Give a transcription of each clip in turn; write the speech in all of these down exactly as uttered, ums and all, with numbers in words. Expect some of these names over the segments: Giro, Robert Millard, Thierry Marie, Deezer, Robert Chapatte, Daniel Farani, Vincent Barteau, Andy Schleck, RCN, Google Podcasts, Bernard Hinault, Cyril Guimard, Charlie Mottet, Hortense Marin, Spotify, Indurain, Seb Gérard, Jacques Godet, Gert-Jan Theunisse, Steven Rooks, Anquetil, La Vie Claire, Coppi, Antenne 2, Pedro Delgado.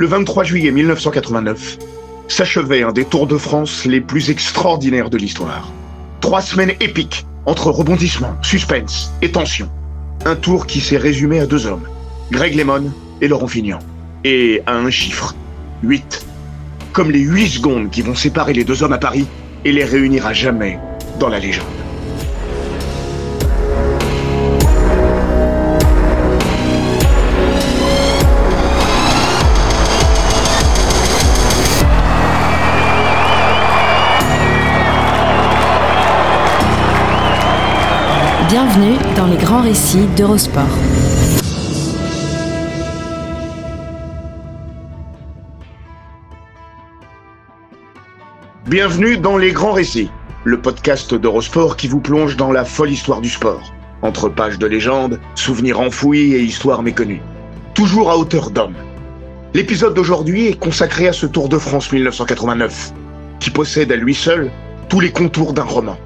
Le vingt-trois juillet mille neuf cent quatre-vingt-neuf, s'achevait un des Tours de France les plus extraordinaires de l'histoire. Trois semaines épiques, entre rebondissements, suspense et tension. Un tour qui s'est résumé à deux hommes, Greg Lemond et Laurent Fignon. Et à un chiffre, huit. Comme les huit secondes qui vont séparer les deux hommes à Paris et les réunir à jamais dans la légende. Bienvenue dans les grands récits d'Eurosport. Bienvenue dans les grands récits, le podcast d'Eurosport qui vous plonge dans la folle histoire du sport, entre pages de légendes, souvenirs enfouis et histoires méconnues, toujours à hauteur d'homme. L'épisode d'aujourd'hui est consacré à ce Tour de France mille neuf cent quatre-vingt-neuf, qui possède à lui seul tous les contours d'un roman.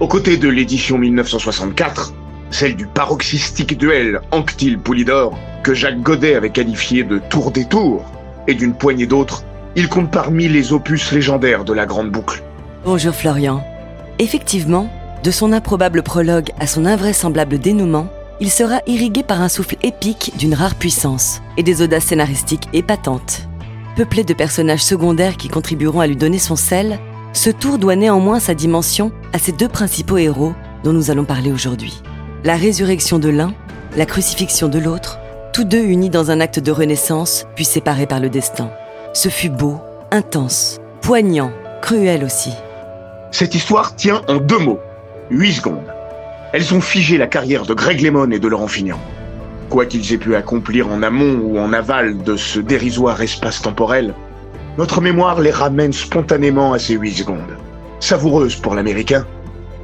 Aux côtés de l'édition mille neuf cent soixante-quatre, celle du paroxystique duel Anquetil-Poulidor, que Jacques Godet avait qualifié de tour des tours, et d'une poignée d'autres, il compte parmi les opus légendaires de la Grande Boucle. Bonjour Florian. Effectivement, de son improbable prologue à son invraisemblable dénouement, il sera irrigué par un souffle épique d'une rare puissance et des audaces scénaristiques épatantes. Peuplé de personnages secondaires qui contribueront à lui donner son sel, ce tour doit néanmoins sa dimension à ses deux principaux héros dont nous allons parler aujourd'hui. La résurrection de l'un, la crucifixion de l'autre, tous deux unis dans un acte de renaissance, puis séparés par le destin. Ce fut beau, intense, poignant, cruel aussi. Cette histoire tient en deux mots, huit secondes. Elles ont figé la carrière de Greg Lemond et de Laurent Fignon. Quoi qu'ils aient pu accomplir en amont ou en aval de ce dérisoire espace temporel, notre mémoire les ramène spontanément à ces huit secondes. Savoureuse pour l'Américain,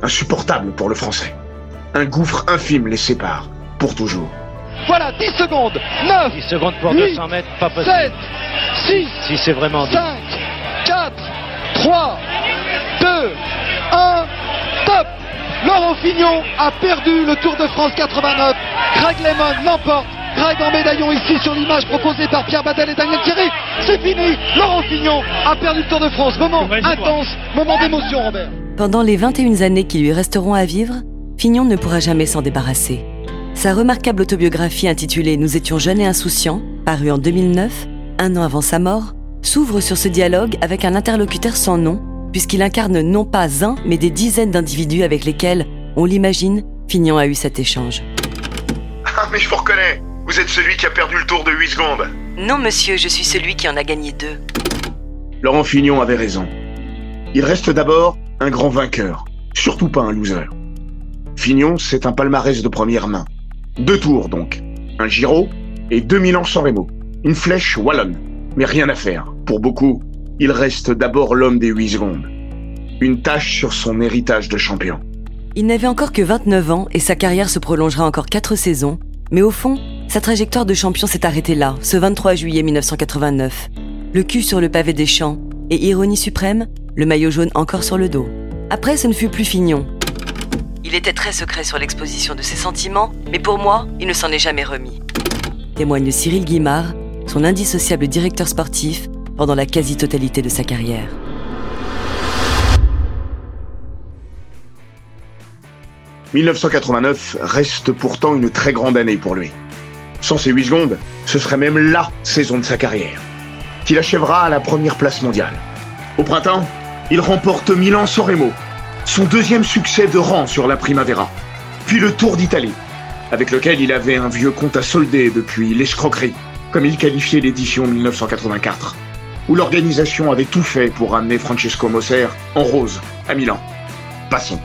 insupportable pour le Français. Un gouffre infime les sépare, pour toujours. Voilà, dix secondes, neuf, dix secondes pour huit, deux cents mètres, pas possible. sept, six, si c'est vraiment cinq, quatre, trois, deux, un, top. Laurent Fignon a perdu le Tour de France quatre-vingt-neuf. Greg Lemond l'emporte. Greg en médaillon ici sur l'image proposée par Pierre Badel et Daniel Thierry. C'est fini, Laurent Fignon a perdu le Tour de France. Moment intense, moment d'émotion, Robert. Pendant les vingt et une années qui lui resteront à vivre, Fignon ne pourra jamais s'en débarrasser. Sa remarquable autobiographie intitulée « Nous étions jeunes et insouciants », parue en deux mille neuf, un an avant sa mort, s'ouvre sur ce dialogue avec un interlocuteur sans nom, puisqu'il incarne non pas un, mais des dizaines d'individus avec lesquels, on l'imagine, Fignon a eu cet échange. Ah, mais je vous reconnais. Vous êtes celui qui a perdu le tour de huit secondes. Non, monsieur, je suis celui qui en a gagné deux. Laurent Fignon avait raison. Il reste d'abord un grand vainqueur, surtout pas un loser. Fignon, c'est un palmarès de première main. Deux tours, donc. Un Giro et deux mille ans sans Remo. Une flèche wallonne. Mais rien à faire. Pour beaucoup, il reste d'abord l'homme des huit secondes. Une tache sur son héritage de champion. Il n'avait encore que vingt-neuf ans et sa carrière se prolongera encore quatre saisons. Mais au fond, sa trajectoire de champion s'est arrêtée là, ce vingt-trois juillet mille neuf cent quatre-vingt-neuf. Le cul sur le pavé des champs, et ironie suprême, le maillot jaune encore sur le dos. Après, ce ne fut plus Fignon. Il était très secret sur l'exposition de ses sentiments, mais pour moi, il ne s'en est jamais remis. Témoigne Cyril Guimard, son indissociable directeur sportif, pendant la quasi-totalité de sa carrière. mille neuf cent quatre-vingt-neuf reste pourtant une très grande année pour lui. Sans ces huit secondes, ce serait même LA saison de sa carrière, qu'il achèvera à la première place mondiale. Au printemps, il remporte Milan-San Remo, son deuxième succès de rang sur la Primavera, puis le Tour d'Italie, avec lequel il avait un vieux compte à solder depuis l'escroquerie, comme il qualifiait l'édition mille neuf cent quatre-vingt-quatre. où l'organisation avait tout fait pour ramener Francesco Moser en rose à Milan. Passons.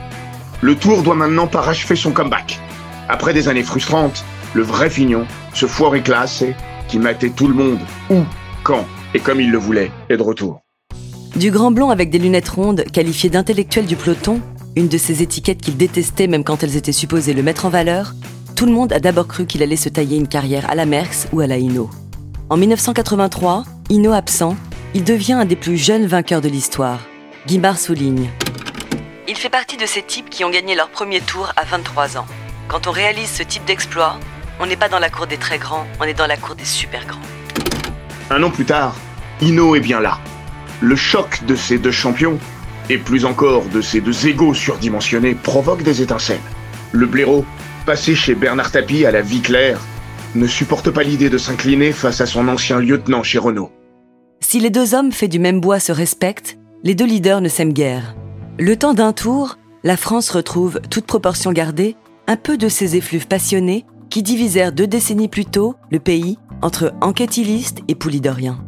Le Tour doit maintenant parachever son comeback. Après des années frustrantes, le vrai Fignon, ce foiré classé qui matait tout le monde, où, quand et comme il le voulait, est de retour. Du grand blond avec des lunettes rondes, qualifié d'intellectuel du peloton, une de ces étiquettes qu'il détestait même quand elles étaient supposées le mettre en valeur, tout le monde a d'abord cru qu'il allait se tailler une carrière à la Merckx ou à la Hinault. En dix-neuf cent quatre-vingt-trois, Hinault absent, il devient un des plus jeunes vainqueurs de l'histoire. Guimard souligne. Il fait partie de ces types qui ont gagné leur premier tour à vingt-trois ans. Quand on réalise ce type d'exploit, on n'est pas dans la cour des très grands, on est dans la cour des super grands. Un an plus tard, Hinault est bien là. Le choc de ces deux champions, et plus encore de ces deux égos surdimensionnés, provoque des étincelles. Le blaireau, passé chez Bernard Tapie à La Vie Claire, ne supporte pas l'idée de s'incliner face à son ancien lieutenant chez Renault. Si les deux hommes faits du même bois se respectent, les deux leaders ne s'aiment guère. Le temps d'un tour, la France retrouve, toute proportion gardée, un peu de ces effluves passionnés qui divisèrent deux décennies plus tôt le pays entre anquetilistes et poulidoriens.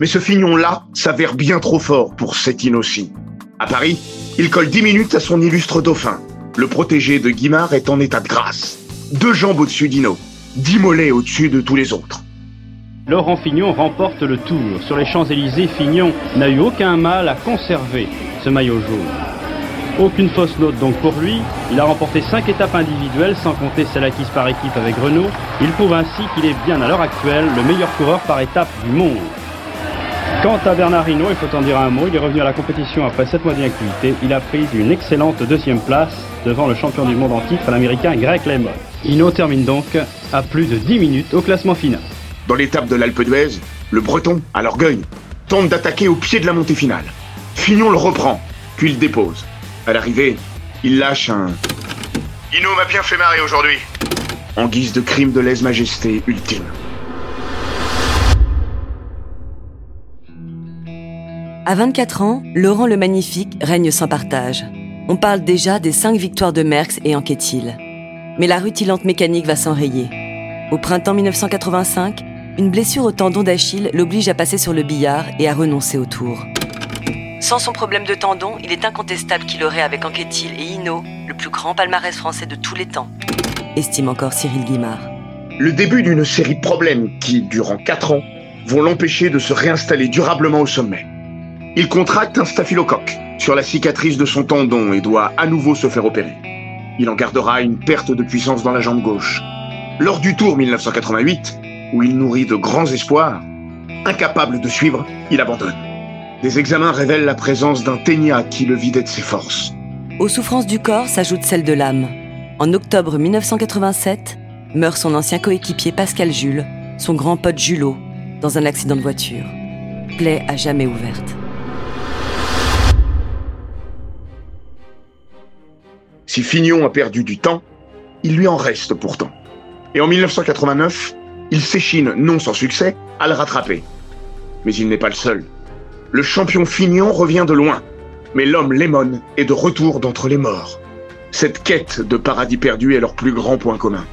Mais ce Fignon-là s'avère bien trop fort pour cet Hinault-ci. À Paris, il colle dix minutes à son illustre dauphin. Le protégé de Guimard est en état de grâce. Deux jambes au-dessus d'Hinault, dix mollets au-dessus de tous les autres. Laurent Fignon remporte le Tour. Sur les Champs-Élysées, Fignon n'a eu aucun mal à conserver ce maillot jaune. Aucune fausse note donc pour lui. Il a remporté cinq étapes individuelles, sans compter celle acquise par équipe avec Renault. Il prouve ainsi qu'il est bien à l'heure actuelle le meilleur coureur par étape du monde. Quant à Bernard Hinault, il faut en dire un mot, il est revenu à la compétition après sept mois d'inactivité. Il a pris une excellente deuxième place devant le champion du monde en titre, l'américain Greg Lemond. Hinault termine donc à plus de dix minutes au classement final. Dans l'étape de l'Alpe d'Huez, le Breton, à l'orgueil, tente d'attaquer au pied de la montée finale. Fignon le reprend, puis le dépose. À l'arrivée, il lâche un « Hinault m'a bien fait marrer aujourd'hui » en guise de crime de lèse-majesté ultime. À vingt-quatre ans, Laurent le Magnifique règne sans partage. On parle déjà des cinq victoires de Merckx et Anquetil. Mais la rutilante mécanique va s'enrayer. Au printemps dix-neuf cent quatre-vingt-cinq, une blessure au tendon d'Achille l'oblige à passer sur le billard et à renoncer au Tour. Sans son problème de tendon, il est incontestable qu'il aurait avec Anquetil et Hinault le plus grand palmarès français de tous les temps, estime encore Cyril Guimard. Le début d'une série de problèmes qui, durant quatre ans, vont l'empêcher de se réinstaller durablement au sommet. Il contracte un staphylocoque sur la cicatrice de son tendon et doit à nouveau se faire opérer. Il en gardera une perte de puissance dans la jambe gauche. Lors du Tour dix-neuf cent quatre-vingt-huit, où il nourrit de grands espoirs, incapable de suivre, il abandonne. Des examens révèlent la présence d'un ténia qui le vidait de ses forces. Aux souffrances du corps s'ajoute celle de l'âme. En octobre dix-neuf cent quatre-vingt-sept, meurt son ancien coéquipier Pascal Jules, son grand pote Julot, dans un accident de voiture. Plaie à jamais ouverte. Si Fignon a perdu du temps, il lui en reste pourtant. Et en dix-neuf cent quatre-vingt-neuf, il s'échine, non sans succès, à le rattraper. Mais il n'est pas le seul. Le champion Fignon revient de loin, mais l'homme Lemond est de retour d'entre les morts. Cette quête de paradis perdu est leur plus grand point commun.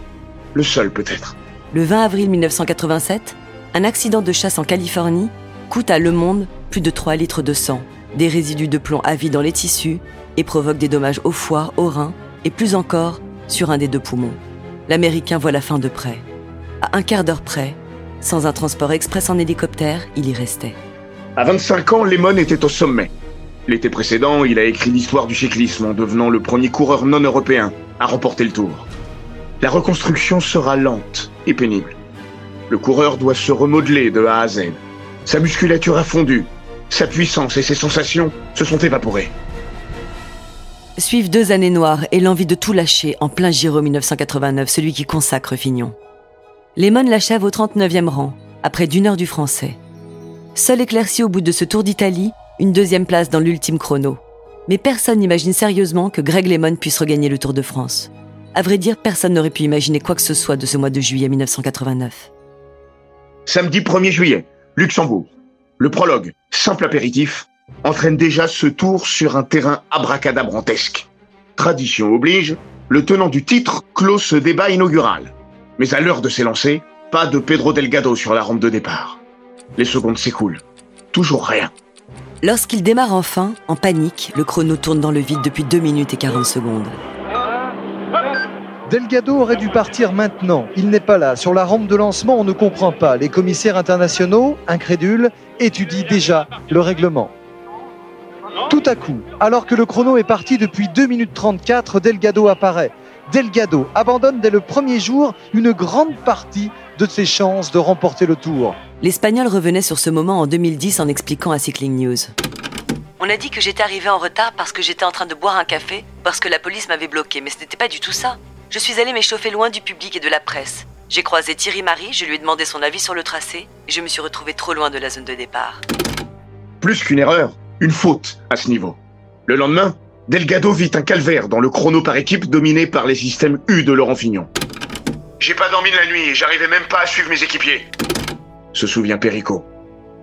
Le seul peut-être. Le vingt avril dix-neuf cent quatre-vingt-sept, un accident de chasse en Californie coûte à Le Monde plus de trois litres de sang, des résidus de plomb à vie dans les tissus, et provoque des dommages au foie, au rein, et plus encore, sur un des deux poumons. L'Américain voit la fin de près. À un quart d'heure près, sans un transport express en hélicoptère, il y restait. À vingt-cinq ans, Lemond était au sommet. L'été précédent, il a écrit l'histoire du cyclisme en devenant le premier coureur non européen à remporter le Tour. La reconstruction sera lente et pénible. Le coureur doit se remodeler de A à Z. Sa musculature a fondu, sa puissance et ses sensations se sont évaporées. Suivent deux années noires et l'envie de tout lâcher en plein Giro dix-neuf cent quatre-vingt-neuf, celui qui consacre Fignon. Lemond l'achève au trente-neuvième rang, après d'une heure du français. Seul éclairci au bout de ce Tour d'Italie, une deuxième place dans l'ultime chrono. Mais personne n'imagine sérieusement que Greg Lemond puisse regagner le Tour de France. À vrai dire, personne n'aurait pu imaginer quoi que ce soit de ce mois de juillet dix-neuf cent quatre-vingt-neuf. Samedi premier juillet, Luxembourg. Le prologue, simple apéritif, entraîne déjà ce Tour sur un terrain abracadabrantesque. Tradition oblige, le tenant du titre clôt ce débat inaugural. Mais à l'heure de s'élancer, pas de Pedro Delgado sur la rampe de départ. Les secondes s'écoulent. toujours rien. Lorsqu'il démarre enfin, en panique, le chrono tourne dans le vide depuis deux minutes et quarante secondes. Delgado aurait dû partir maintenant. Il n'est pas là. Sur la rampe de lancement, on ne comprend pas. Les commissaires internationaux, incrédules, étudient déjà le règlement. Tout à coup, alors que le chrono est parti depuis deux minutes trente-quatre, Delgado apparaît. Delgado abandonne dès le premier jour une grande partie de ses chances de remporter le Tour. L'Espagnol revenait sur ce moment en deux mille dix en expliquant à Cycling News. « On a dit que j'étais arrivé en retard parce que j'étais en train de boire un café, parce que la police m'avait bloqué, mais ce n'était pas du tout ça. Je suis allé m'échauffer loin du public et de la presse. J'ai croisé Thierry Marie, je lui ai demandé son avis sur le tracé, et je me suis retrouvé trop loin de la zone de départ. » Plus qu'une erreur, une faute à ce niveau. Le lendemain, Delgado vit un calvaire dans le chrono par équipe dominé par les systèmes U de Laurent Fignon. « J'ai pas dormi de la nuit et j'arrivais même pas à suivre mes équipiers !» se souvient Perico.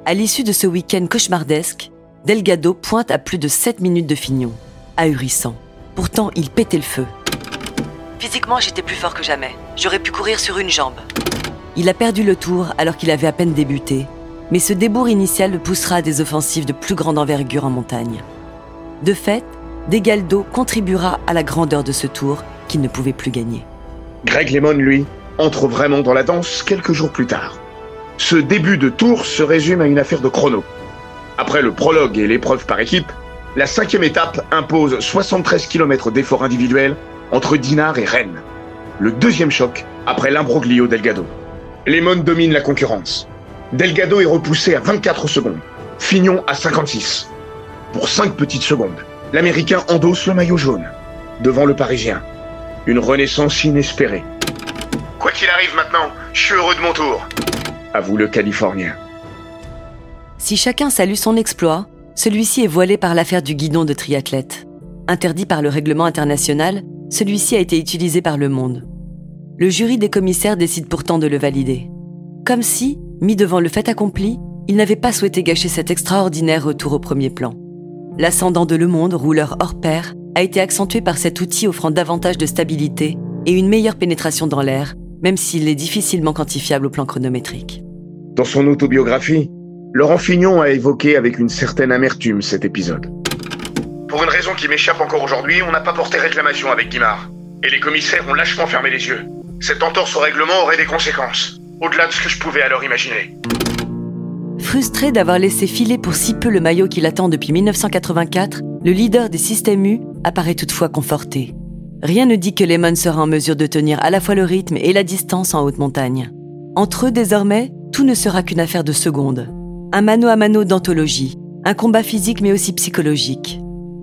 À l'issue de ce week-end cauchemardesque, Delgado pointe à plus de sept minutes de Fignon. Ahurissant. Pourtant, il pétait le feu. « Physiquement, j'étais plus fort que jamais. J'aurais pu courir sur une jambe. » Il a perdu le Tour alors qu'il avait à peine débuté. Mais ce débours initial le poussera à des offensives de plus grande envergure en montagne. De fait, Delgado contribuera à la grandeur de ce Tour qu'il ne pouvait plus gagner. Greg Lemond, lui, entre vraiment dans la danse quelques jours plus tard. Ce début de Tour se résume à une affaire de chrono. Après le prologue et l'épreuve par équipe, la cinquième étape impose soixante-treize kilomètres d'efforts individuels entre Dinard et Rennes. Le deuxième choc après l'imbroglio Delgado. Lemond domine la concurrence. Delgado est repoussé à vingt-quatre secondes, Fignon à cinquante-six. Pour cinq petites secondes. L'Américain endosse le maillot jaune, devant le Parisien. Une renaissance inespérée. « Quoi qu'il arrive maintenant, je suis heureux de mon Tour », avoue le Californien. Si chacun salue son exploit, celui-ci est voilé par l'affaire du guidon de triathlète. Interdit par le règlement international, celui-ci a été utilisé par le monde. Le jury des commissaires décide pourtant de le valider. Comme si, mis devant le fait accompli, il n'avait pas souhaité gâcher cet extraordinaire retour au premier plan. L'ascendant de Le Monde, rouleur hors pair, a été accentué par cet outil offrant davantage de stabilité et une meilleure pénétration dans l'air, même s'il est difficilement quantifiable au plan chronométrique. Dans son autobiographie, Laurent Fignon a évoqué avec une certaine amertume cet épisode. Pour une raison qui m'échappe encore aujourd'hui, on n'a pas porté réclamation avec Guimard. Et les commissaires ont lâchement fermé les yeux. Cette entorse au règlement aurait des conséquences, au-delà de ce que je pouvais alors imaginer. Frustré d'avoir laissé filer pour si peu le maillot qu'il attend depuis dix-neuf cent quatre-vingt-quatre, le leader des systèmes U apparaît toutefois conforté. Rien ne dit que Lemond sera en mesure de tenir à la fois le rythme et la distance en haute montagne. Entre eux, désormais, tout ne sera qu'une affaire de secondes. Un mano à mano d'anthologie, un combat physique mais aussi psychologique.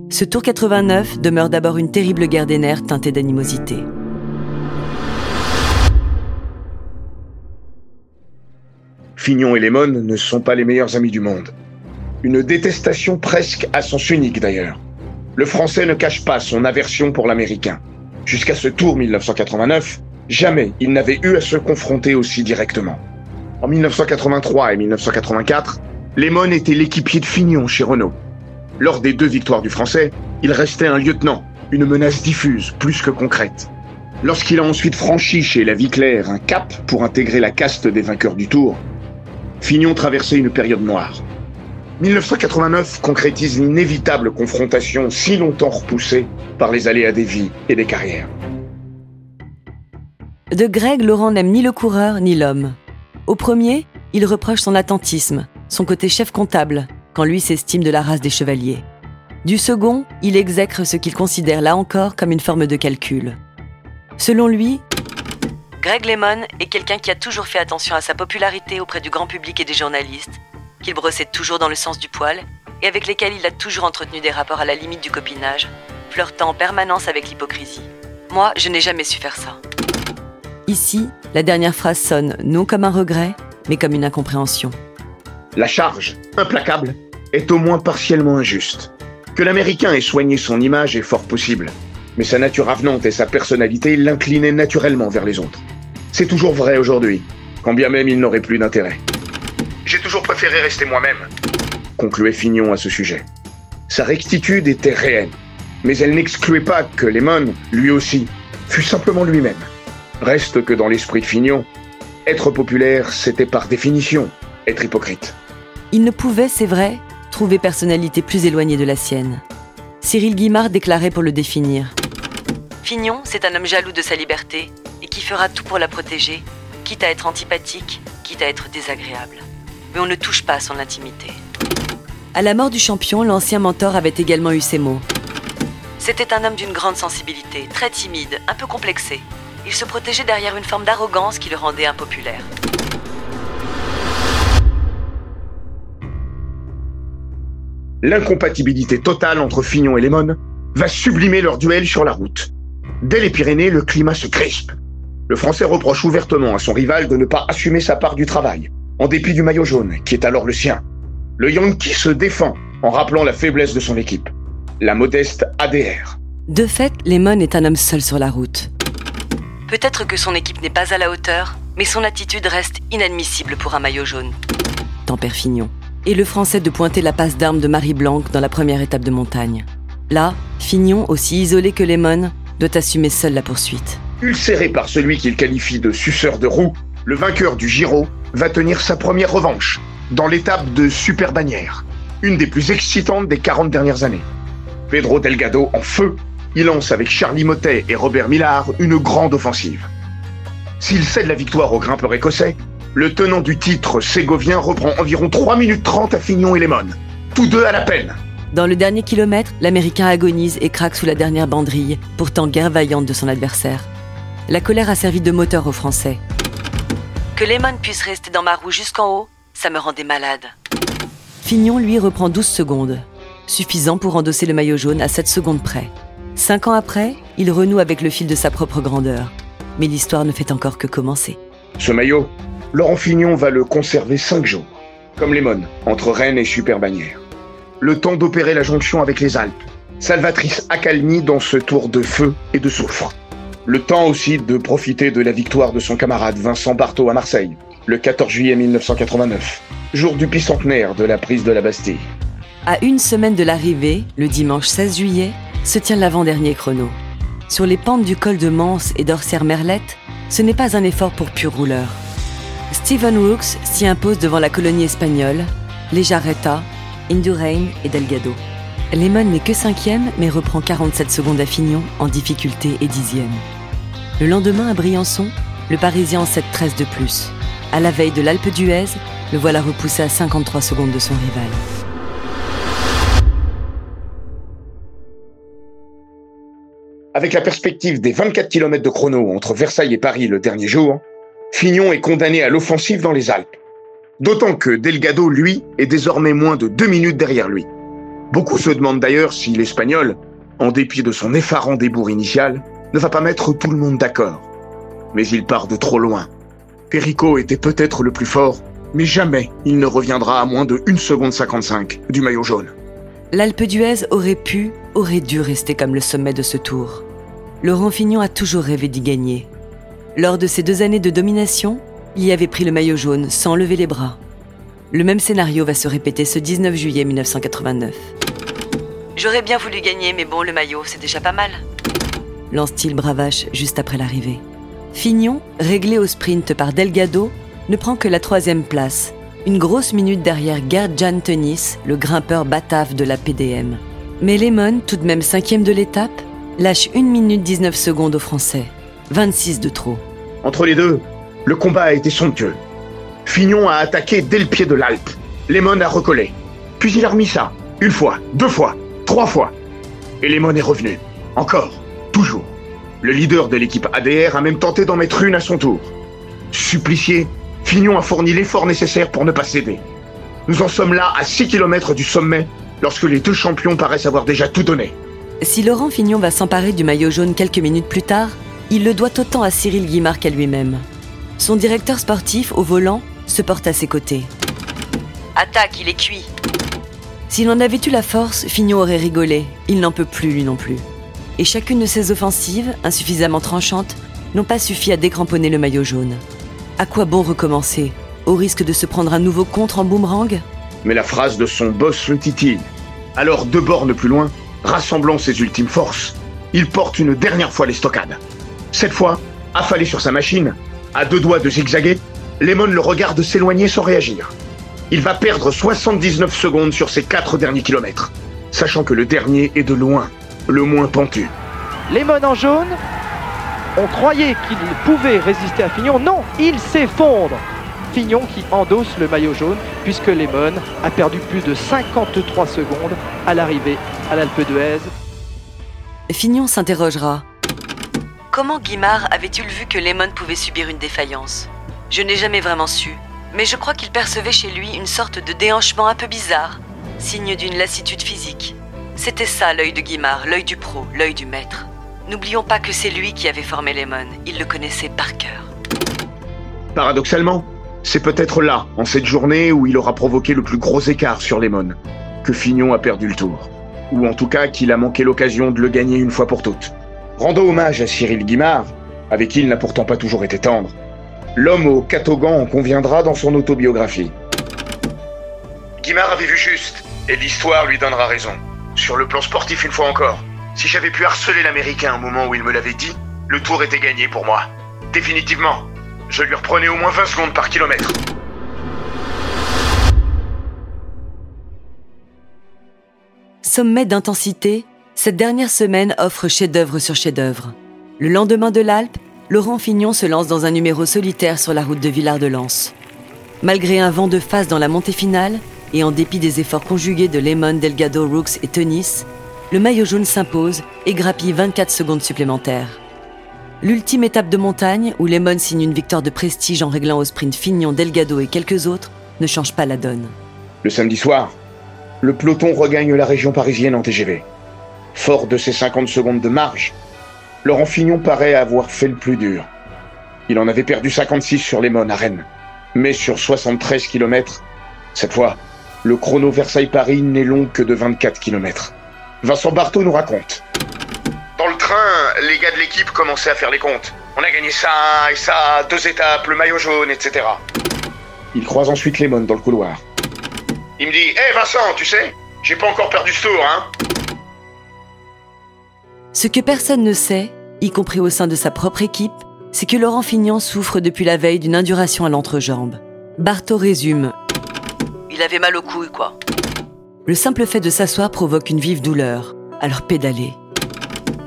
Ce Tour quatre-vingt-neuf demeure d'abord une terrible guerre des nerfs teintée d'animosité. Fignon et Lemond ne sont pas les meilleurs amis du monde. Une détestation presque à sens unique d'ailleurs. Le Français ne cache pas son aversion pour l'Américain. Jusqu'à ce Tour dix-neuf cent quatre-vingt-neuf, jamais il n'avait eu à se confronter aussi directement. En dix-neuf cent quatre-vingt-trois et dix-neuf cent quatre-vingt-quatre, Lemond était l'équipier de Fignon chez Renault. Lors des deux victoires du Français, il restait un lieutenant, une menace diffuse, plus que concrète. Lorsqu'il a ensuite franchi chez La Vie Claire un cap pour intégrer la caste des vainqueurs du Tour, Fignon traversait une période noire. dix-neuf cent quatre-vingt-neuf concrétise l'inévitable confrontation si longtemps repoussée par les aléas des vies et des carrières. De Greg, Laurent n'aime ni le coureur ni l'homme. Au premier, il reproche son attentisme, son côté chef comptable, quand lui s'estime de la race des chevaliers. Du second, il exècre ce qu'il considère là encore comme une forme de calcul. Selon lui, Greg Lemond est quelqu'un qui a toujours fait attention à sa popularité auprès du grand public et des journalistes, qu'il brossait toujours dans le sens du poil et avec lesquels il a toujours entretenu des rapports à la limite du copinage, flirtant en permanence avec l'hypocrisie. Moi, je n'ai jamais su faire ça. Ici, la dernière phrase sonne non comme un regret, mais comme une incompréhension. La charge, implacable, est au moins partiellement injuste. Que l'Américain ait soigné son image est fort possible. Mais sa nature avenante et sa personnalité l'inclinaient naturellement vers les autres. C'est toujours vrai aujourd'hui, quand bien même il n'aurait plus d'intérêt. « J'ai toujours préféré rester moi-même », concluait Fignon à ce sujet. Sa rectitude était réelle, mais elle n'excluait pas que Lemond, lui aussi, fût simplement lui-même. Reste que dans l'esprit de Fignon, être populaire, c'était par définition être hypocrite. Il ne pouvait, c'est vrai, trouver personnalité plus éloignée de la sienne. Cyril Guimard déclarait pour le définir. Fignon, c'est un homme jaloux de sa liberté et qui fera tout pour la protéger, quitte à être antipathique, quitte à être désagréable. Mais on ne touche pas à son intimité. À la mort du champion, l'ancien mentor avait également eu ces mots. C'était un homme d'une grande sensibilité, très timide, un peu complexé. Il se protégeait derrière une forme d'arrogance qui le rendait impopulaire. L'incompatibilité totale entre Fignon et Lemond va sublimer leur duel sur la route. Dès les Pyrénées, le climat se crispe. Le Français reproche ouvertement à son rival de ne pas assumer sa part du travail, en dépit du maillot jaune, qui est alors le sien. Le Yankee se défend en rappelant la faiblesse de son équipe, la modeste A D R. De fait, Lemond est un homme seul sur la route. Peut-être que son équipe n'est pas à la hauteur, mais son attitude reste inadmissible pour un maillot jaune. Tempère Fignon. Et le Français de pointer la passe d'armes de Marie Blanc dans la première étape de montagne. Là, Fignon, aussi isolé que Lemond, doit assumer seul la poursuite. Ulcéré par celui qu'il qualifie de suceur de roues, le vainqueur du Giro va tenir sa première revanche dans l'étape de Superbannière, une des plus excitantes des quarante dernières années. Pedro Delgado en feu, il lance avec Charlie Mottet et Robert Millard une grande offensive. S'il cède la victoire au grimpeur écossais, le tenant du titre ségovien reprend environ trois minutes trente à Fignon et Lemond, tous deux à la peine. Dans le dernier kilomètre, l'Américain agonise et craque sous la dernière banderille, pourtant guère vaillante de son adversaire. La colère a servi de moteur aux Français. Que Lemond puisse rester dans ma roue jusqu'en haut, ça me rendait malade. Fignon, lui, reprend douze secondes, suffisant pour endosser le maillot jaune à sept secondes près. Cinq ans après, il renoue avec le fil de sa propre grandeur. Mais l'histoire ne fait encore que commencer. Ce maillot, Laurent Fignon va le conserver cinq jours, comme Lemond, entre Rennes et Superbannière. Le temps d'opérer la jonction avec les Alpes, salvatrice accalmie dans ce tour de feu et de soufre. Le temps aussi de profiter de la victoire de son camarade Vincent Barteau à Marseille, le quatorze juillet mille neuf cent quatre-vingt-neuf, jour du bicentenaire de la prise de la Bastille. À une semaine de l'arrivée, le dimanche seize juillet, se tient l'avant-dernier chrono. Sur les pentes du col de Manse et d'Orsières-Merlette, ce n'est pas un effort pour pur rouleur. Steven Rooks s'y impose devant la colonie espagnole, Lejarreta, Indurain et Delgado. Lemond n'est que cinquième, mais reprend quarante-sept secondes à Fignon, en difficulté et dixième. Le lendemain à Briançon, le Parisien en sept treize de plus. À la veille de l'Alpe d'Huez, le voilà repoussé à cinquante-trois secondes de son rival. Avec la perspective des vingt-quatre kilomètres de chrono entre Versailles et Paris le dernier jour, Fignon est condamné à l'offensive dans les Alpes. D'autant que Delgado, lui, est désormais moins de deux minutes derrière lui. Beaucoup se demandent d'ailleurs si l'Espagnol, en dépit de son effarant débours initial, ne va pas mettre tout le monde d'accord. Mais il part de trop loin. Perico était peut-être le plus fort, mais jamais il ne reviendra à moins de une seconde cinquante-cinq du maillot jaune. L'Alpe d'Huez aurait pu, aurait dû rester comme le sommet de ce tour. Laurent Fignon a toujours rêvé d'y gagner. Lors de ces deux années de domination, il y avait pris le maillot jaune sans lever les bras. Le même scénario va se répéter ce dix-neuf juillet mille neuf cent quatre-vingt-neuf. J'aurais bien voulu gagner, mais bon, le maillot, c'est déjà pas mal. Lance-t-il bravache juste après l'arrivée. Fignon, réglé au sprint par Delgado, ne prend que la troisième place, une grosse minute derrière Gert-Jan Theunisse, le grimpeur batave de la P D M. Mais Lemond, tout de même cinquième de l'étape, lâche une minute dix-neuf secondes aux Français, vingt-six de trop. Entre les deux, le combat a été somptueux. Fignon a attaqué dès le pied de l'Alpe. Lemond a recollé. Puis il a remis ça. Une fois, deux fois, trois fois. Et Lemond est revenu. Encore. Toujours. Le leader de l'équipe A D R a même tenté d'en mettre une à son tour. Supplicié, Fignon a fourni l'effort nécessaire pour ne pas céder. Nous en sommes là à six kilomètres du sommet, lorsque les deux champions paraissent avoir déjà tout donné. Si Laurent Fignon va s'emparer du maillot jaune quelques minutes plus tard, il le doit autant à Cyril Guimard qu'à lui-même. Son directeur sportif, au volant, se porte à ses côtés. Attaque, il est cuit. S'il en avait eu la force, Fignon aurait rigolé. Il n'en peut plus, lui non plus. Et chacune de ses offensives, insuffisamment tranchantes, n'ont pas suffi à décramponner le maillot jaune. À quoi bon recommencer, au risque de se prendre un nouveau contre en boomerang ? Mais la phrase de son boss le titille. Alors, deux bornes plus loin, rassemblant ses ultimes forces, il porte une dernière fois l'estocade. Cette fois, affalé sur sa machine, à deux doigts de zigzaguer, Lemond le regarde s'éloigner sans réagir. Il va perdre soixante-dix-neuf secondes sur ses quatre derniers kilomètres, sachant que le dernier est de loin le moins pentu. Lemond en jaune, on croyait qu'il pouvait résister à Fignon. Non, il s'effondre. Fignon qui endosse le maillot jaune puisque Lemond a perdu plus de cinquante-trois secondes à l'arrivée à l'Alpe d'Huez. Fignon s'interrogera. Comment Guimard avait-il vu que Lemond pouvait subir une défaillance ? Je n'ai jamais vraiment su, mais je crois qu'il percevait chez lui une sorte de déhanchement un peu bizarre, signe d'une lassitude physique. C'était ça l'œil de Guimard, l'œil du pro, l'œil du maître. N'oublions pas que c'est lui qui avait formé Lemond, il le connaissait par cœur. Paradoxalement, c'est peut-être là, en cette journée où il aura provoqué le plus gros écart sur Lemond, que Fignon a perdu le tour. Ou en tout cas qu'il a manqué l'occasion de le gagner une fois pour toutes. Rendons hommage à Cyril Guimard, avec qui il n'a pourtant pas toujours été tendre. L'homme au catogan en conviendra dans son autobiographie. Guimard avait vu juste, et l'histoire lui donnera raison. Sur le plan sportif une fois encore, si j'avais pu harceler l'Américain au moment où il me l'avait dit, le tour était gagné pour moi. Définitivement. Je lui reprenais au moins vingt secondes par kilomètre. Sommet d'intensité, cette dernière semaine offre chef-d'œuvre sur chef-d'œuvre. Le lendemain de l'Alpe, Laurent Fignon se lance dans un numéro solitaire sur la route de Villard-de-Lans. Malgré un vent de face dans la montée finale, et en dépit des efforts conjugués de Lemond, Delgado, Rooks et Theunisse, le maillot jaune s'impose et grappille vingt-quatre secondes supplémentaires. L'ultime étape de montagne, où Lemond signe une victoire de prestige en réglant au sprint Fignon, Delgado et quelques autres, ne change pas la donne. Le samedi soir, le peloton regagne la région parisienne en T G V. Fort de ses cinquante secondes de marge, Laurent Fignon paraît avoir fait le plus dur. Il en avait perdu cinquante-six sur Lemond à Rennes. Mais sur soixante-treize kilomètres, cette fois, le chrono Versailles-Paris n'est long que de vingt-quatre kilomètres. Vincent Barteau nous raconte. Dans le train, les gars de l'équipe commençaient à faire les comptes. On a gagné ça et ça, deux étapes, le maillot jaune, et cetera. Il croise ensuite Lemond dans le couloir. Il me dit « Hé hey Vincent, tu sais, j'ai pas encore perdu ce tour, hein ?» Ce que personne ne sait, y compris au sein de sa propre équipe, c'est que Laurent Fignon souffre depuis la veille d'une induration à l'entrejambe. Barteau résume. Il avait mal aux couilles, quoi. Le simple fait de s'asseoir provoque une vive douleur, alors pédaler.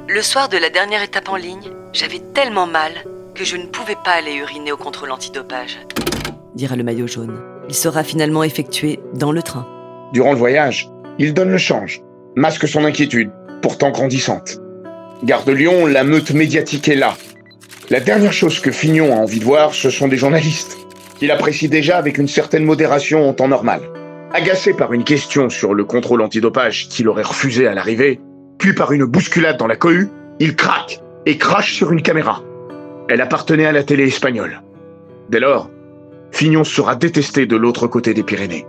Le soir de la dernière étape en ligne, j'avais tellement mal que je ne pouvais pas aller uriner au contrôle antidopage, dira le maillot jaune. Il sera finalement effectué dans le train. Durant le voyage, il donne le change, masque son inquiétude, pourtant grandissante. Gare de Lyon, la meute médiatique est là. La dernière chose que Fignon a envie de voir, ce sont des journalistes, qu'il apprécie déjà avec une certaine modération en temps normal. Agacé par une question sur le contrôle antidopage qu'il aurait refusé à l'arrivée, puis par une bousculade dans la cohue, il craque et crache sur une caméra. Elle appartenait à la télé espagnole. Dès lors, Fignon sera détesté de l'autre côté des Pyrénées.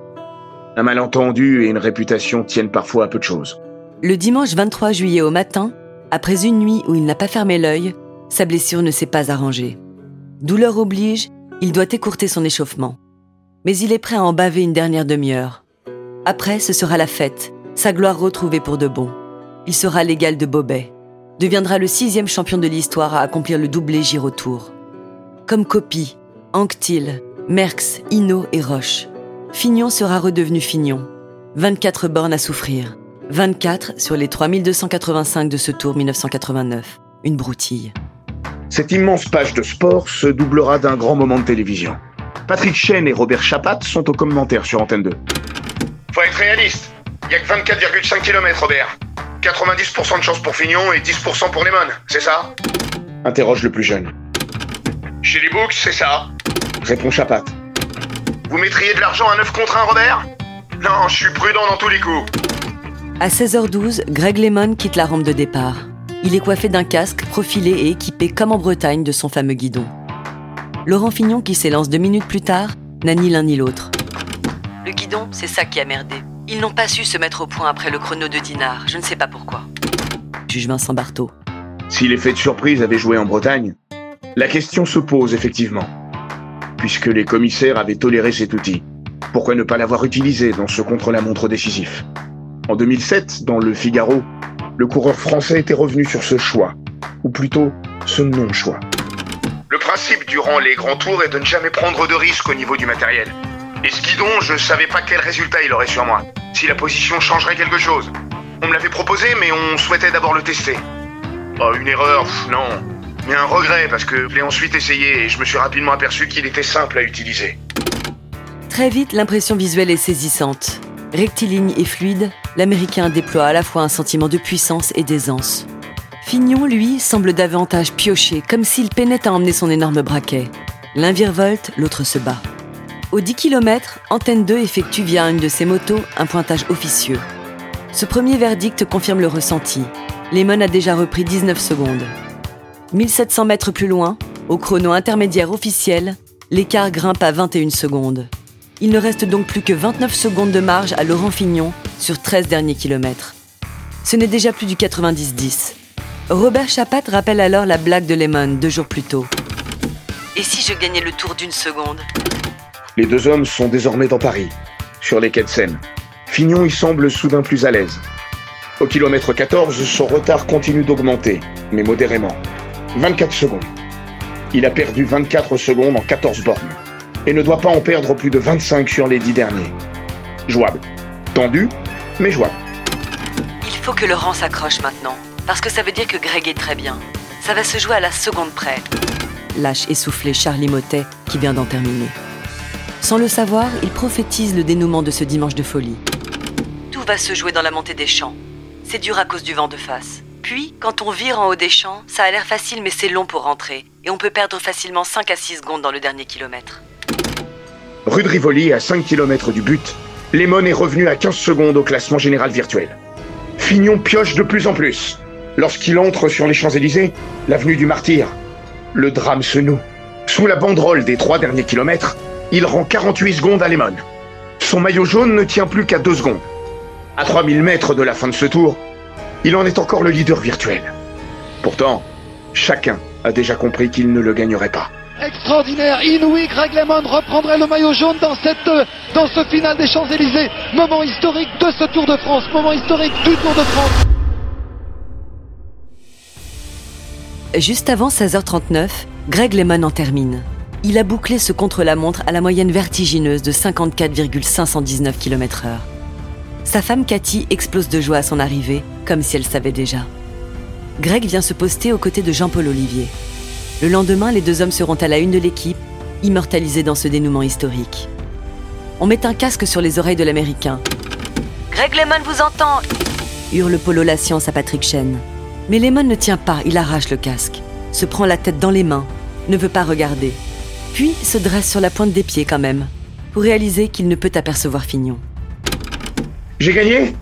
Un malentendu et une réputation tiennent parfois à peu de choses. Le dimanche vingt-trois juillet au matin, après une nuit où il n'a pas fermé l'œil, sa blessure ne s'est pas arrangée. Douleur oblige, il doit écourter son échauffement. Mais il est prêt à en baver une dernière demi-heure. Après, ce sera la fête, sa gloire retrouvée pour de bon. Il sera l'égal de Bobet, deviendra le sixième champion de l'histoire à accomplir le doublé Giro Tour. Comme Coppi, Anquetil, Merckx, Hinault et Roche, Fignon sera redevenu Fignon. vingt-quatre bornes à souffrir, vingt-quatre sur les trois mille deux cent quatre-vingt-cinq de ce Tour dix-neuf cent quatre-vingt-neuf, une broutille. Cette immense page de sport se doublera d'un grand moment de télévision. Patrick Chêne et Robert Chapatte sont aux commentaires sur Antenne deux. Faut être réaliste, il n'y a que vingt-quatre virgule cinq kilomètres, Robert. quatre-vingt-dix pour cent de chance pour Fignon et dix pour cent pour Lemond, c'est ça ? Interroge le plus jeune. Chez les Books, c'est ça, répond Chapatte. Vous mettriez de l'argent à neuf contre un, Robert ? Non, je suis prudent dans tous les coups. À seize heures douze, Greg Lemond quitte la rampe de départ. Il est coiffé d'un casque, profilé et équipé comme en Bretagne de son fameux guidon. Laurent Fignon, qui s'élance deux minutes plus tard, n'a ni l'un ni l'autre. Le guidon, c'est ça qui a merdé. Ils n'ont pas su se mettre au point après le chrono de Dinard, je ne sais pas pourquoi. Juge Vincent Barteau. Si l'effet de surprise avait joué en Bretagne, la question se pose effectivement. Puisque les commissaires avaient toléré cet outil, pourquoi ne pas l'avoir utilisé dans ce contre-la-montre décisif ? En deux mille sept, dans Le Figaro, le coureur français était revenu sur ce choix, ou plutôt ce non-choix. Le principe durant les grands tours est de ne jamais prendre de risques au niveau du matériel. Et ce guidon, je savais pas quel résultat il aurait sur moi. Si la position changerait quelque chose. On me l'avait proposé, mais on souhaitait d'abord le tester. Oh, une erreur, pff, non. Mais un regret, parce que je l'ai ensuite essayé et je me suis rapidement aperçu qu'il était simple à utiliser. Très vite, l'impression visuelle est saisissante. Rectiligne et fluide, l'Américain déploie à la fois un sentiment de puissance et d'aisance. Fignon, lui, semble davantage piocher, comme s'il peinait à emmener son énorme braquet. L'un virevolte, l'autre se bat. Au dix kilomètres, Antenne deux effectue via une de ses motos un pointage officieux. Ce premier verdict confirme le ressenti. Lemond a déjà repris dix-neuf secondes. mille sept cents mètres plus loin, au chrono intermédiaire officiel, l'écart grimpe à vingt et une secondes. Il ne reste donc plus que vingt-neuf secondes de marge à Laurent Fignon sur treize derniers kilomètres. Ce n'est déjà plus du quatre-vingt-dix dix. Robert Chapatte rappelle alors la blague de Lemond deux jours plus tôt. « Et si je gagnais le tour d'une seconde ?» Les deux hommes sont désormais dans Paris, sur les quais de Seine. Fignon y semble soudain plus à l'aise. Au kilomètre quatorze, son retard continue d'augmenter, mais modérément. vingt-quatre secondes. Il a perdu vingt-quatre secondes en quatorze bornes et ne doit pas en perdre plus de vingt-cinq sur les dix derniers. Jouable. Tendu, mais jouable. Il faut que Laurent s'accroche maintenant, parce que ça veut dire que Greg est très bien. Ça va se jouer à la seconde près. Lâche essoufflé Charlie Mottet qui vient d'en terminer. Sans le savoir, il prophétise le dénouement de ce dimanche de folie. Tout va se jouer dans la montée des champs. C'est dur à cause du vent de face. Puis, quand on vire en haut des champs, ça a l'air facile mais c'est long pour rentrer. Et on peut perdre facilement cinq à six secondes dans le dernier kilomètre. Rue de Rivoli, à cinq kilomètres du but, Lemond est revenu à quinze secondes au classement général virtuel. Fignon pioche de plus en plus. Lorsqu'il entre sur les Champs-Élysées, l'avenue du Martyr, le drame se noue. Sous la banderole des trois derniers kilomètres, il rend quarante-huit secondes à Lemond. Son maillot jaune ne tient plus qu'à deux secondes. À trois mille mètres de la fin de ce tour, il en est encore le leader virtuel. Pourtant, chacun a déjà compris qu'il ne le gagnerait pas. Extraordinaire, inouï, Greg Lemond reprendrait le maillot jaune dans cette, dans ce final des Champs-Élysées. Moment historique de ce Tour de France, moment historique du Tour de France. Juste avant seize heures trente-neuf, Greg Lemond en termine. Il a bouclé ce contre-la-montre à la moyenne vertigineuse de cinquante-quatre virgule cinq cent dix-neuf kilomètres heure. Sa femme Cathy explose de joie à son arrivée, comme si elle savait déjà. Greg vient se poster aux côtés de Jean-Paul Olivier. Le lendemain, les deux hommes seront à la une de l'équipe, immortalisés dans ce dénouement historique. On met un casque sur les oreilles de l'Américain. « Greg Lemond vous entend !» hurle Polo La Science à Patrick Chêne. Mais Lemond ne tient pas, il arrache le casque, se prend la tête dans les mains, ne veut pas regarder, puis se dresse sur la pointe des pieds quand même, pour réaliser qu'il ne peut apercevoir Fignon. « J'ai gagné ?»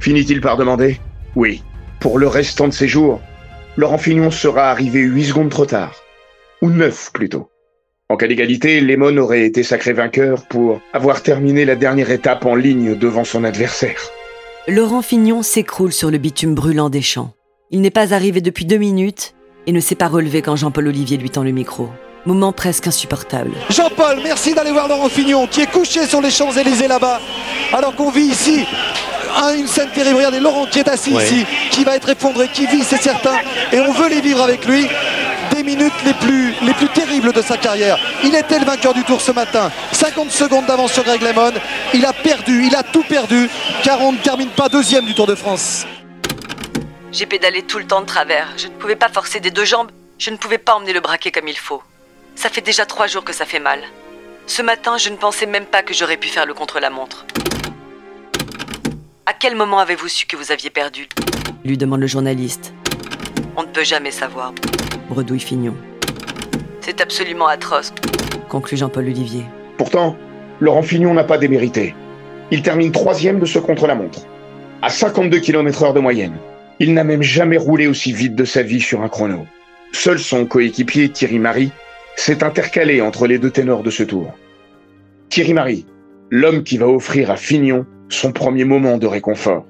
finit-il par demander. Oui, pour le restant de ses jours, Laurent Fignon sera arrivé huit secondes trop tard, ou neuf plutôt. En cas d'égalité, Lemond aurait été sacré vainqueur pour avoir terminé la dernière étape en ligne devant son adversaire. Laurent Fignon s'écroule sur le bitume brûlant des champs. Il n'est pas arrivé depuis deux minutes et ne s'est pas relevé quand Jean-Paul Olivier lui tend le micro. Moment presque insupportable. Jean-Paul, merci d'aller voir Laurent Fignon qui est couché sur les Champs-Élysées là-bas, alors qu'on vit ici une scène terrible. Regardez Laurent qui est assis ouais. ici, qui va être effondré, qui vit, c'est certain, et on veut les vivre avec lui. Des minutes les plus, les plus terribles de sa carrière. Il était le vainqueur du Tour ce matin. cinquante secondes d'avance sur Greg Lemond. Il a perdu, il a tout perdu, car on ne termine pas deuxième du Tour de France. J'ai pédalé tout le temps de travers. Je ne pouvais pas forcer des deux jambes. Je ne pouvais pas emmener le braquet comme il faut. Ça fait déjà trois jours que ça fait mal. Ce matin, je ne pensais même pas que j'aurais pu faire le contre-la-montre. À quel moment avez-vous su que vous aviez perdu ? Lui demande le journaliste. On ne peut jamais savoir. Bredouille Fignon. C'est absolument atroce, conclut Jean-Paul Olivier. Pourtant, Laurent Fignon n'a pas démérité. Il termine troisième de ce contre-la-montre, à cinquante-deux kilomètres heure de moyenne. Il n'a même jamais roulé aussi vite de sa vie sur un chrono. Seul son coéquipier Thierry Marie s'est intercalé entre les deux ténors de ce tour. Thierry Marie, l'homme qui va offrir à Fignon son premier moment de réconfort.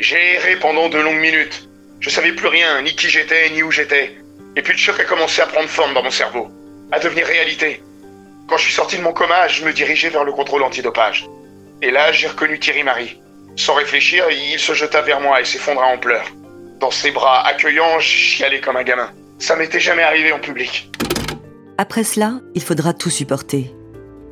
J'ai erré pendant de longues minutes. Je savais plus rien, ni qui j'étais, ni où j'étais. Et puis le choc a commencé à prendre forme dans mon cerveau, à devenir réalité. Quand je suis sorti de mon coma, je me dirigeais vers le contrôle antidopage. Et là, j'ai reconnu Thierry Marie. Sans réfléchir, il se jeta vers moi et s'effondra en pleurs. Dans ses bras accueillants, je chialais comme un gamin. Ça m'était jamais arrivé en public. Après cela, il faudra tout supporter.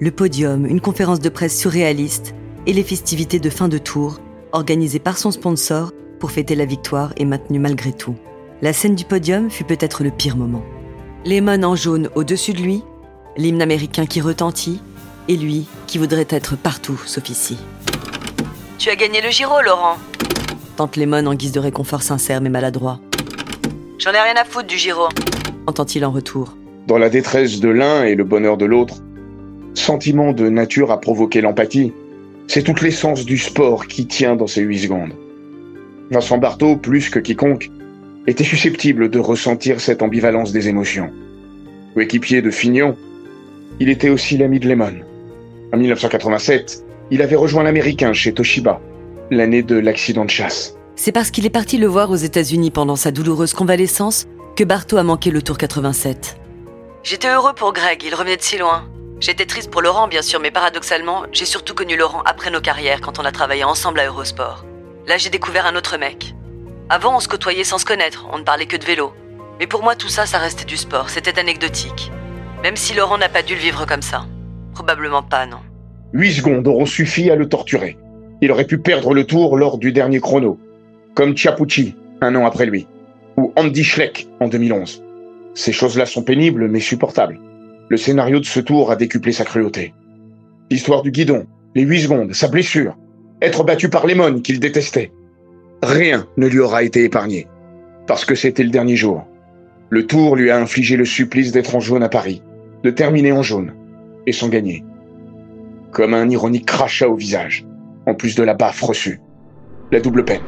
le podium, une conférence de presse surréaliste et les festivités de fin de tour organisées par son sponsor pour fêter la victoire et maintenue malgré tout. La scène du podium fut peut-être le pire moment. Lemond en jaune au-dessus de lui, l'hymne américain qui retentit, et lui qui voudrait être partout sauf ici. « Tu as gagné le Giro, Laurent !» tente Lemond en guise de réconfort sincère mais maladroit. « J'en ai rien à foutre du Giro !» entend-il en retour. Dans la détresse de l'un et le bonheur de l'autre, sentiment de nature à provoquer l'empathie. C'est toute l'essence du sport qui tient dans ces huit secondes. Vincent Barteau, plus que quiconque, était susceptible de ressentir cette ambivalence des émotions. Coéquipier de Fignon, il était aussi l'ami de Lemond. En dix-neuf cent quatre-vingt-sept, il avait rejoint l'Américain chez Toshiba, l'année de l'accident de chasse. C'est parce qu'il est parti le voir aux États-Unis pendant sa douloureuse convalescence que Barteau a manqué le Tour quatre-vingt-sept. J'étais heureux pour Greg, il revenait de si loin. J'étais triste pour Laurent, bien sûr, mais paradoxalement, j'ai surtout connu Laurent après nos carrières quand on a travaillé ensemble à Eurosport. Là, j'ai découvert un autre mec. Avant, on se côtoyait sans se connaître, on ne parlait que de vélo. Mais pour moi, tout ça, ça restait du sport, c'était anecdotique. Même si Laurent n'a pas dû le vivre comme ça. Probablement pas, non. Huit secondes auront suffi à le torturer. Il aurait pu perdre le tour lors du dernier chrono, comme Chiappucci, un an après lui, ou Andy Schleck en deux mille onze. Ces choses-là sont pénibles, mais supportables. Le scénario de ce tour a décuplé sa cruauté. L'histoire du guidon, les huit secondes, sa blessure, être battu par Lemond qu'il détestait. Rien ne lui aura été épargné, parce que c'était le dernier jour. Le tour lui a infligé le supplice d'être en jaune à Paris, de terminer en jaune, et sans gagner. Comme un ironique crachat au visage, en plus de la baffe reçue. La double peine.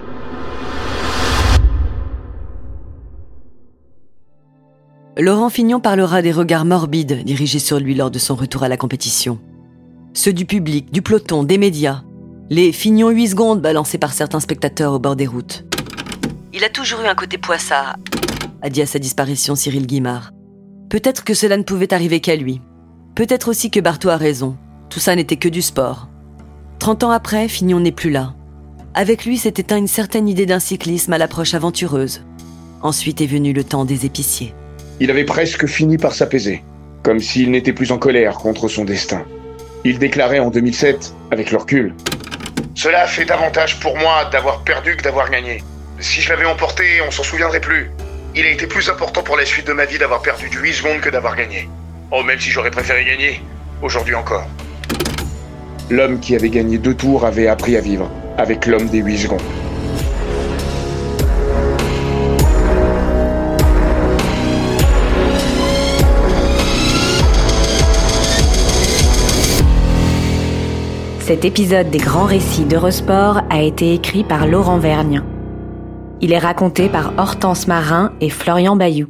Laurent Fignon parlera des regards morbides dirigés sur lui lors de son retour à la compétition. Ceux du public, du peloton, des médias. Les Fignon huit secondes balancés par certains spectateurs au bord des routes. Il a toujours eu un côté poissard, a dit à sa disparition Cyril Guimard. Peut-être que cela ne pouvait arriver qu'à lui. Peut-être aussi que Barteau a raison. Tout ça n'était que du sport. Trente ans après, Fignon n'est plus là. Avec lui, s'est éteint une certaine idée d'un cyclisme à l'approche aventureuse. Ensuite est venu le temps des épiciers. Il avait presque fini par s'apaiser, comme s'il n'était plus en colère contre son destin. Il déclarait en deux mille sept, avec le recul, « Cela fait davantage pour moi d'avoir perdu que d'avoir gagné. Si je l'avais emporté, on s'en souviendrait plus. Il a été plus important pour la suite de ma vie d'avoir perdu du huit secondes que d'avoir gagné. Oh, même si j'aurais préféré gagner, aujourd'hui encore. » L'homme qui avait gagné deux tours avait appris à vivre avec l'homme des huit secondes. Cet épisode des Grands Récits d'Eurosport a été écrit par Laurent Vergne. Il est raconté par Hortense Marin et Florian Bayou.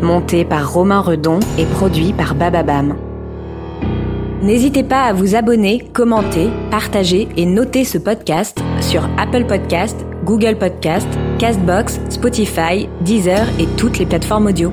Monté par Romain Redon et produit par Bababam. N'hésitez pas à vous abonner, commenter, partager et noter ce podcast sur Apple Podcasts, Google Podcasts, Castbox, Spotify, Deezer et toutes les plateformes audio.